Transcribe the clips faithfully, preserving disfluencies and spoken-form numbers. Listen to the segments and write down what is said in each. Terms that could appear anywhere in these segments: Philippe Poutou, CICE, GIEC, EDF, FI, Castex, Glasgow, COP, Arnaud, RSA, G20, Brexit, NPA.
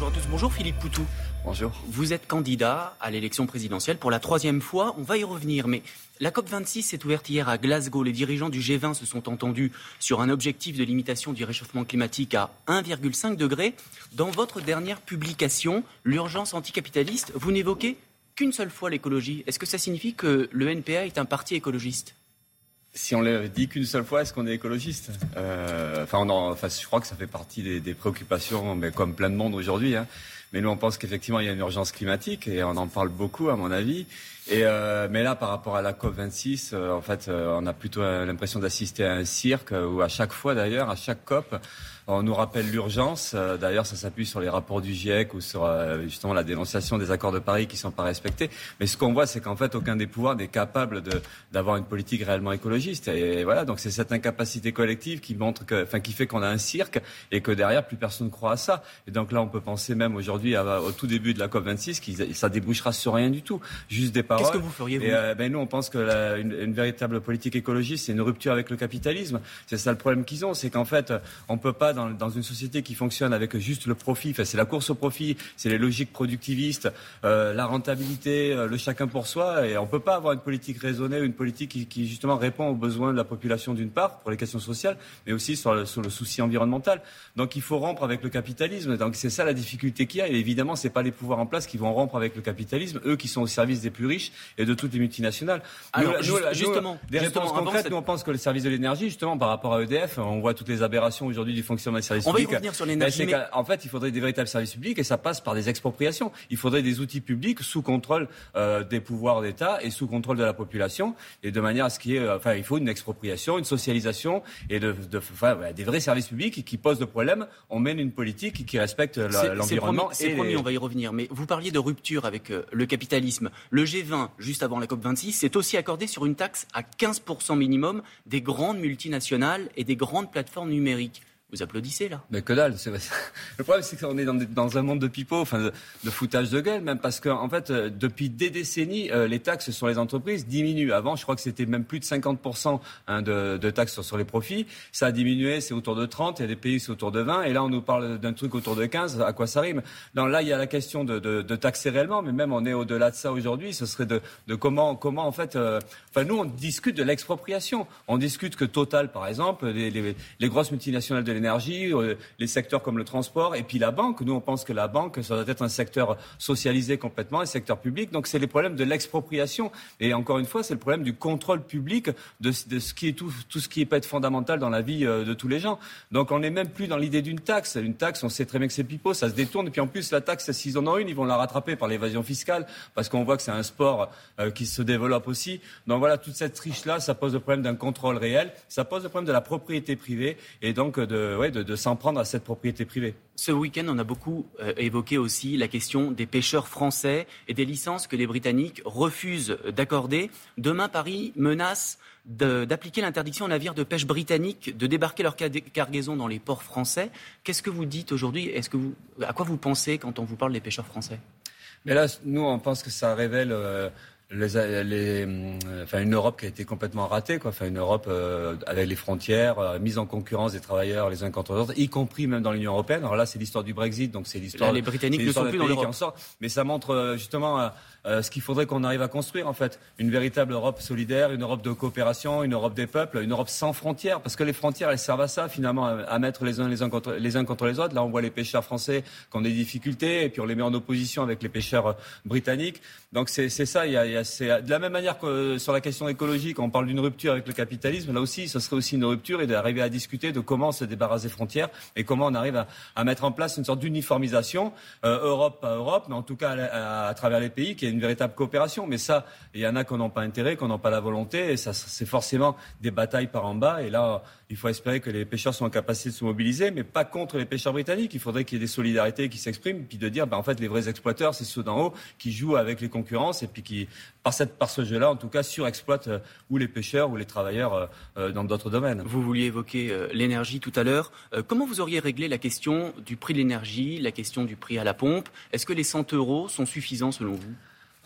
Bonjour à tous. Bonjour Philippe Poutou. Bonjour. Vous êtes candidat à l'élection présidentielle pour la troisième fois. On va y revenir, mais la COP vingt-six s'est ouverte hier à Glasgow. Les dirigeants du G vingt se sont entendus sur un objectif de limitation du réchauffement climatique à un virgule cinq degré. Dans votre dernière publication, L'urgence anticapitaliste, vous n'évoquez qu'une seule fois l'écologie. Est-ce que ça signifie que le N P A est un parti écologiste ? Si on ne le dit qu'une seule fois, est-ce qu'on est écologiste ? euh, enfin, on en, enfin, je crois que ça fait partie des, des préoccupations, mais comme plein de monde aujourd'hui. Hein. Mais nous, on pense qu'effectivement, il y a une urgence climatique et on en parle beaucoup, à mon avis. Et euh, mais là, par rapport à la COP vingt-six, euh, en fait, euh, on a plutôt l'impression d'assister à un cirque où à chaque fois, d'ailleurs, à chaque COP, on nous rappelle l'urgence. Euh, d'ailleurs, ça s'appuie sur les rapports du GIEC ou sur euh, justement la dénonciation des accords de Paris qui ne sont pas respectés. Mais ce qu'on voit, c'est qu'en fait, aucun des pouvoirs n'est capable de, d'avoir une politique réellement écologiste. Et, et voilà, donc c'est cette incapacité collective qui montre que, enfin, qui fait qu'on a un cirque et que derrière, plus personne ne croit à ça. Et donc là, on peut penser même aujourd'hui. Au tout début de la COP vingt-six, qui, ça débouchera sur rien du tout, juste des paroles. Qu'est-ce que vous feriez, vous ? Et euh, ben nous, on pense que la, une, une véritable politique écologiste, c'est une rupture avec le capitalisme. C'est ça le problème qu'ils ont, c'est qu'en fait, on peut pas dans, dans une société qui fonctionne avec juste le profit. Enfin, c'est la course au profit, c'est les logiques productivistes, euh, la rentabilité, euh, le chacun pour soi. Et on peut pas avoir une politique raisonnée, une politique qui, qui justement répond aux besoins de la population d'une part pour les questions sociales, mais aussi sur le, sur le souci environnemental. Donc, il faut rompre avec le capitalisme. Donc, c'est ça la difficulté qu'il y a. Et évidemment, ce n'est pas les pouvoirs en place qui vont rompre avec le capitalisme, eux qui sont au service des plus riches et de toutes les multinationales. Alors, nous, juste, nous, justement, des justement, réponses concrètes, cette... nous on pense que le service de l'énergie, justement, par rapport à E D F, on voit toutes les aberrations aujourd'hui du fonctionnement des services on publics. On va y revenir sur l'énergie. Mais... En fait, il faudrait des véritables services publics et ça passe par des expropriations. Il faudrait des outils publics sous contrôle euh, des pouvoirs d'État et sous contrôle de la population. Et de manière à ce qu'il y ait. Enfin, il faut une expropriation, une socialisation et de, de, enfin, ouais, des vrais services publics qui posent le problème. On mène une politique qui respecte la, c'est, l'environnement. C'est C'est promis, on va y revenir. Mais vous parliez de rupture avec euh, le capitalisme. Le G vingt, juste avant la COP vingt-six, s'est aussi accordé sur une taxe à quinze pour cent minimum des grandes multinationales et des grandes plateformes numériques. Vous applaudissez, là ? Mais que dalle ! C'est... Le problème, c'est qu'on est dans, des... dans un monde de pipeaux, enfin, de... de foutage de gueule, même, parce que, en fait, euh, depuis des décennies, euh, les taxes sur les entreprises diminuent. Avant, je crois que c'était même plus de cinquante pour cent hein, de... de taxes sur... sur les profits. Ça a diminué, c'est autour de trente, il y a des pays, c'est autour de vingt, et là, on nous parle d'un truc autour de quinze, à quoi ça rime ? Donc là, il y a la question de... de... de taxer réellement, mais même, on est au-delà de ça aujourd'hui, ce serait de, de comment, comment, en fait... Euh... Enfin, nous, on discute de l'expropriation. On discute que Total, par exemple, les, les... les grosses multinationales de l'énergie, les secteurs comme le transport et puis la banque. Nous, on pense que la banque, ça doit être un secteur socialisé complètement, un secteur public. Donc, c'est les problèmes de l'expropriation. Et encore une fois, c'est le problème du contrôle public de, de ce qui est tout, tout ce qui peut être fondamental dans la vie de tous les gens. Donc, on n'est même plus dans l'idée d'une taxe. Une taxe, on sait très bien que c'est pipeau, ça se détourne. Et puis, en plus, la taxe, s'ils en ont une, ils vont la rattraper par l'évasion fiscale parce qu'on voit que c'est un sport euh, qui se développe aussi. Donc, voilà, toute cette triche-là, ça pose le problème d'un contrôle réel. Ça pose le problème de la propriété privée et donc de De, ouais, de, de s'en prendre à cette propriété privée. Ce week-end, on a beaucoup euh, évoqué aussi la question des pêcheurs français et des licences que les Britanniques refusent d'accorder. Demain, Paris menace de, d'appliquer l'interdiction aux navires de pêche britanniques de débarquer leur car- cargaison dans les ports français. Qu'est-ce que vous dites aujourd'hui ? Est-ce que vous, à quoi vous pensez quand on vous parle des pêcheurs français ? Mais là, nous, on pense que ça révèle... Euh, Les, les, enfin une Europe qui a été complètement ratée, quoi. Enfin une Europe euh, avec les frontières, euh, mise en concurrence des travailleurs les uns contre les autres, y compris même dans l'Union européenne. Alors là, c'est l'histoire du Brexit, donc c'est l'histoire. Là, les Britanniques ne sont plus dans l'Europe. Mais ça montre euh, justement euh, euh, ce qu'il faudrait qu'on arrive à construire en fait, une véritable Europe solidaire, une Europe de coopération, une Europe des peuples, une Europe sans frontières, parce que les frontières elles servent à ça finalement, à, à mettre les uns les uns contre les uns contre les autres. Là, on voit les pêcheurs français qui ont des difficultés et puis on les met en opposition avec les pêcheurs euh, britanniques. Donc c'est c'est ça. Il y a, il y a C'est de la même manière que sur la question écologique, on parle d'une rupture avec le capitalisme. Là aussi, ce serait aussi une rupture et d'arriver à discuter de comment se débarrasser des frontières et comment on arrive à, à mettre en place une sorte d'uniformisation, euh, Europe à Europe, mais en tout cas à, à, à travers les pays, qu'il y ait une véritable coopération. Mais ça, il y en a qui n'ont pas intérêt, qui n'ont pas la volonté. Et ça, c'est forcément des batailles par en bas. Et là, il faut espérer que les pêcheurs soient en capacité de se mobiliser, mais pas contre les pêcheurs britanniques. Il faudrait qu'il y ait des solidarités qui s'expriment, puis de dire, ben, en fait, les vrais exploiteurs, c'est ceux d'en haut qui jouent avec les concurrences et puis qui... Par, cette, par ce jeu-là, en tout cas, surexploite euh, ou les pêcheurs ou les travailleurs euh, dans d'autres domaines. Vous vouliez évoquer euh, l'énergie tout à l'heure. Euh, comment vous auriez réglé la question du prix de l'énergie, la question du prix à la pompe ? Est-ce que les cent euros sont suffisants selon vous ?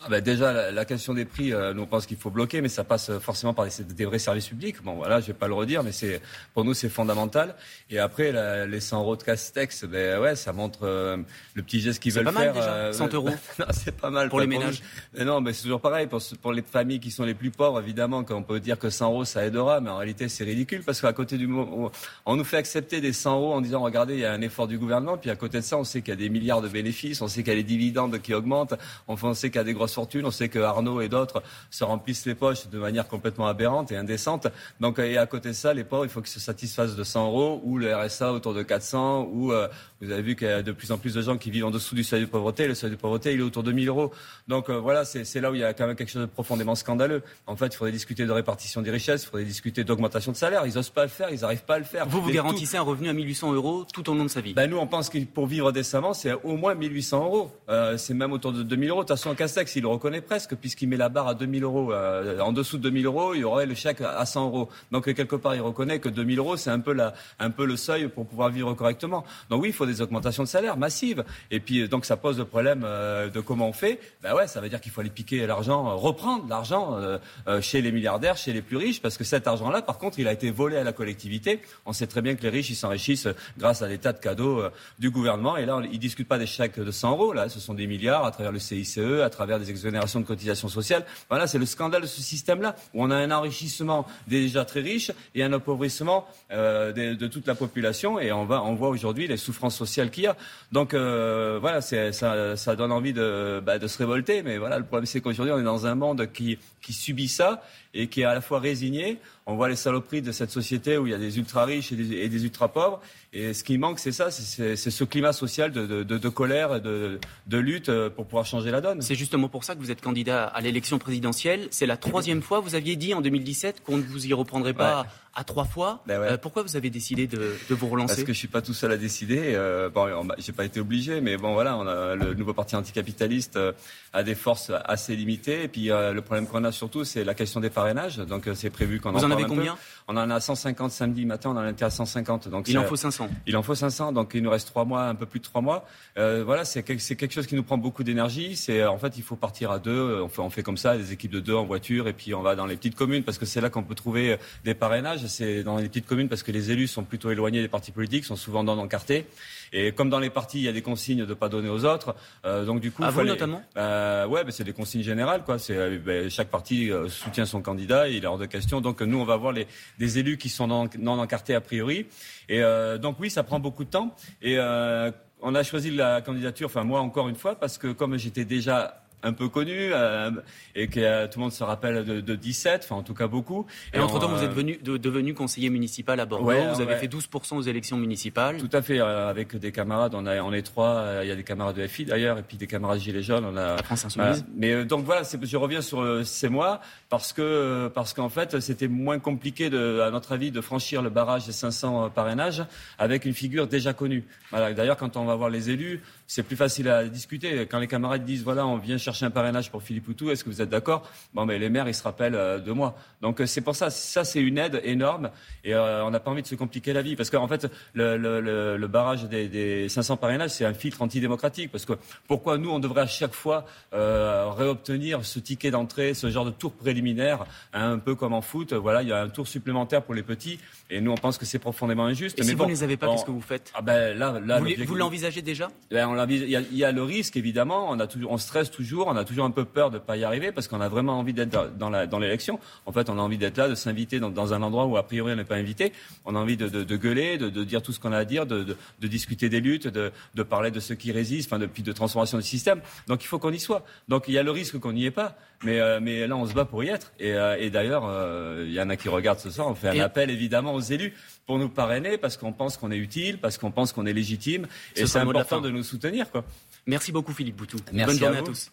Ah bah déjà, la, la question des prix, euh, nous on pense qu'il faut bloquer, mais ça passe forcément par des, des vrais services publics. Bon, voilà, je vais pas le redire, mais c'est pour nous c'est fondamental. Et après, la, les cent euros de Castex, ben ouais, ça montre euh, le petit geste qu'ils c'est veulent faire. C'est pas mal faire, déjà, euh, cent euros. Non, c'est pas mal pour les ménages. Mais non, mais c'est toujours pareil pour, pour les familles qui sont les plus pauvres. Évidemment, qu'on peut dire que cent euros ça aidera, mais en réalité c'est ridicule parce qu'à côté du on, on nous fait accepter des cent euros en disant regardez, il y a un effort du gouvernement, puis à côté de ça, on sait qu'il y a des milliards de bénéfices, on sait qu'il y a les dividendes qui augmentent, enfin, on sait qu'il y a des grosses fortune, on sait que Arnaud et d'autres se remplissent les poches de manière complètement aberrante et indécente. Donc, et à côté de ça, les pauvres, il faut qu'ils se satisfassent de cent euros ou le R S A autour de quatre cents ou euh, vous avez vu qu'il y a de plus en plus de gens qui vivent en dessous du seuil de pauvreté. Le seuil de pauvreté, il est autour de mille euros. Donc euh, voilà, c'est, c'est là où il y a quand même quelque chose de profondément scandaleux. En fait, il faudrait discuter de répartition des richesses, il faudrait discuter d'augmentation de salaire. Ils n'osent pas le faire, ils n'arrivent pas à le faire. Vous, vous Mais garantissez tout... un revenu à mille huit cents euros tout au long de sa vie. Ben, nous, on pense que pour vivre décemment, c'est au moins mille huit cents euros. Euh, c'est même autour de deux mille euros. De toute façon, Castex, il le reconnaît presque, puisqu'il met la barre à deux mille euros. Euh, en dessous de deux mille euros, il y aurait le chèque à cent euros. Donc, quelque part, il reconnaît que deux mille euros, c'est un peu, la, un peu le seuil pour pouvoir vivre correctement. Donc, oui, il faut des augmentations de salaire massives. Et puis, donc, ça pose le problème euh, de comment on fait. Ben ouais, ça veut dire qu'il faut aller piquer l'argent, euh, reprendre l'argent euh, euh, chez les milliardaires, chez les plus riches, parce que cet argent-là, par contre, il a été volé à la collectivité. On sait très bien que les riches, ils s'enrichissent grâce à des tas de cadeaux euh, du gouvernement. Et là, ils discutent pas des chèques de cent euros. Là, ce sont des milliards à travers le C I C E, à travers des exonérations de cotisations sociales. Voilà, c'est le scandale de ce système-là, où on a un enrichissement des déjà très riches et un appauvrissement euh, de, de toute la population. Et on, va, on voit aujourd'hui les souffrances sociales qu'il y a. Donc euh, voilà, c'est, ça, ça donne envie de, bah, de se révolter. Mais voilà, le problème, c'est qu'aujourd'hui, on est dans un monde qui, qui subit ça et qui est à la fois résigné. On voit les saloperies de cette société où il y a des ultra-riches et des, et des ultra-pauvres. Et ce qui manque, c'est ça, c'est, c'est, c'est ce climat social de, de, de, de colère, de, de lutte pour pouvoir changer la donne. C'est justement pour ça que vous êtes candidat à l'élection présidentielle. C'est la troisième fois. Vous aviez dit en deux mille dix-sept qu'on ne vous y reprendrait pas ouais. à trois fois. Ben ouais. euh, pourquoi vous avez décidé de, de vous relancer ? Parce que je suis pas tout seul à décider. Euh, bon, j'ai pas été obligé, mais bon, voilà, on a, le nouveau parti anticapitaliste euh, a des forces assez limitées. Et puis euh, le problème qu'on a surtout, c'est la question des parrainages. Donc euh, c'est prévu qu'on en parle un peu. Vous en avez combien ? On en a cent cinquante samedi matin. On en était à cent cinquante. Donc il en faut cinq cents. Il en faut cinq cents. Donc il nous reste trois mois, un peu plus de trois mois. Euh, voilà, c'est, c'est quelque chose qui nous prend beaucoup d'énergie. C'est en fait il faut partir à deux. On fait, on fait comme ça, des équipes de deux en voiture, et puis on va dans les petites communes parce que c'est là qu'on peut trouver des parrainages. C'est dans les petites communes parce que les élus sont plutôt éloignés des partis politiques, sont souvent dans l'encarté. Et comme dans les partis, il y a des consignes de ne pas donner aux autres. Euh, donc du coup, à vous les... notamment. Euh, ouais, mais c'est des consignes générales, quoi. C'est ben, chaque parti soutient son candidat, et il est hors de question. Donc nous, on va avoir les des élus qui sont non, non encartés a priori. Et euh, donc oui, ça prend beaucoup de temps. Et euh, on a choisi la candidature. Enfin moi, encore une fois, parce que comme j'étais déjà un peu connu euh, et que euh, tout le monde se rappelle de, de dix-sept, enfin en tout cas beaucoup. Et, et entre-temps, euh, vous êtes venu, de, devenu conseiller municipal à Bordeaux, ouais, vous avez ouais. fait douze pour cent aux élections municipales. Tout à fait, euh, avec des camarades, on, a, on est trois, euh, il y a des camarades de F I d'ailleurs, et puis des camarades Gilets jaunes. On a, la France Insoumise. Euh, mais euh, donc voilà, c'est, je reviens sur euh, ces mois, parce, que, euh, parce qu'en fait, c'était moins compliqué, de, à notre avis, de franchir le barrage des cinq cents euh, parrainages avec une figure déjà connue. Voilà. D'ailleurs, quand on va voir les élus, c'est plus facile à discuter. Quand les camarades disent, voilà, on vient chercher un parrainage pour Philippe Poutou, est-ce que vous êtes d'accord ? Bon, mais les maires, ils se rappellent euh, de moi. Donc, euh, c'est pour ça, ça, c'est une aide énorme, et euh, on n'a pas envie de se compliquer la vie, parce qu'en fait, le, le, le barrage des, des cinq cents parrainages, c'est un filtre antidémocratique, parce que pourquoi nous, on devrait à chaque fois euh, réobtenir ce ticket d'entrée, ce genre de tour préliminaire, hein, un peu comme en foot, voilà, il y a un tour supplémentaire pour les petits, et nous, on pense que c'est profondément injuste. Et mais si bon, vous ne les avez pas, on... qu'est-ce que vous faites ? Ah ben, là, là, vous, vous l'envisagez déjà ? Ben, on l'envisage... il, y a, il y a le risque, évidemment, on, a toujours... on stresse toujours, on a toujours un peu peur de ne pas y arriver parce qu'on a vraiment envie d'être dans, la, dans l'élection. En fait, on a envie d'être là, de s'inviter dans, dans un endroit où, a priori, on n'est pas invité. On a envie de, de, de gueuler, de, de dire tout ce qu'on a à dire, de, de, de discuter des luttes, de, de parler de ceux qui résistent, enfin, de, de transformation du système. Donc, il faut qu'on y soit. Donc, il y a le risque qu'on n'y ait pas. Mais, euh, mais là, on se bat pour y être. Et, euh, et d'ailleurs, euh, y en a qui regardent ce soir. On fait un et... appel, évidemment, aux élus pour nous parrainer parce qu'on pense qu'on est utile, parce qu'on pense qu'on est légitime. Et ce c'est important de, de nous soutenir, quoi. Merci beaucoup, Philippe Poutou. Bonne journée à, à tous.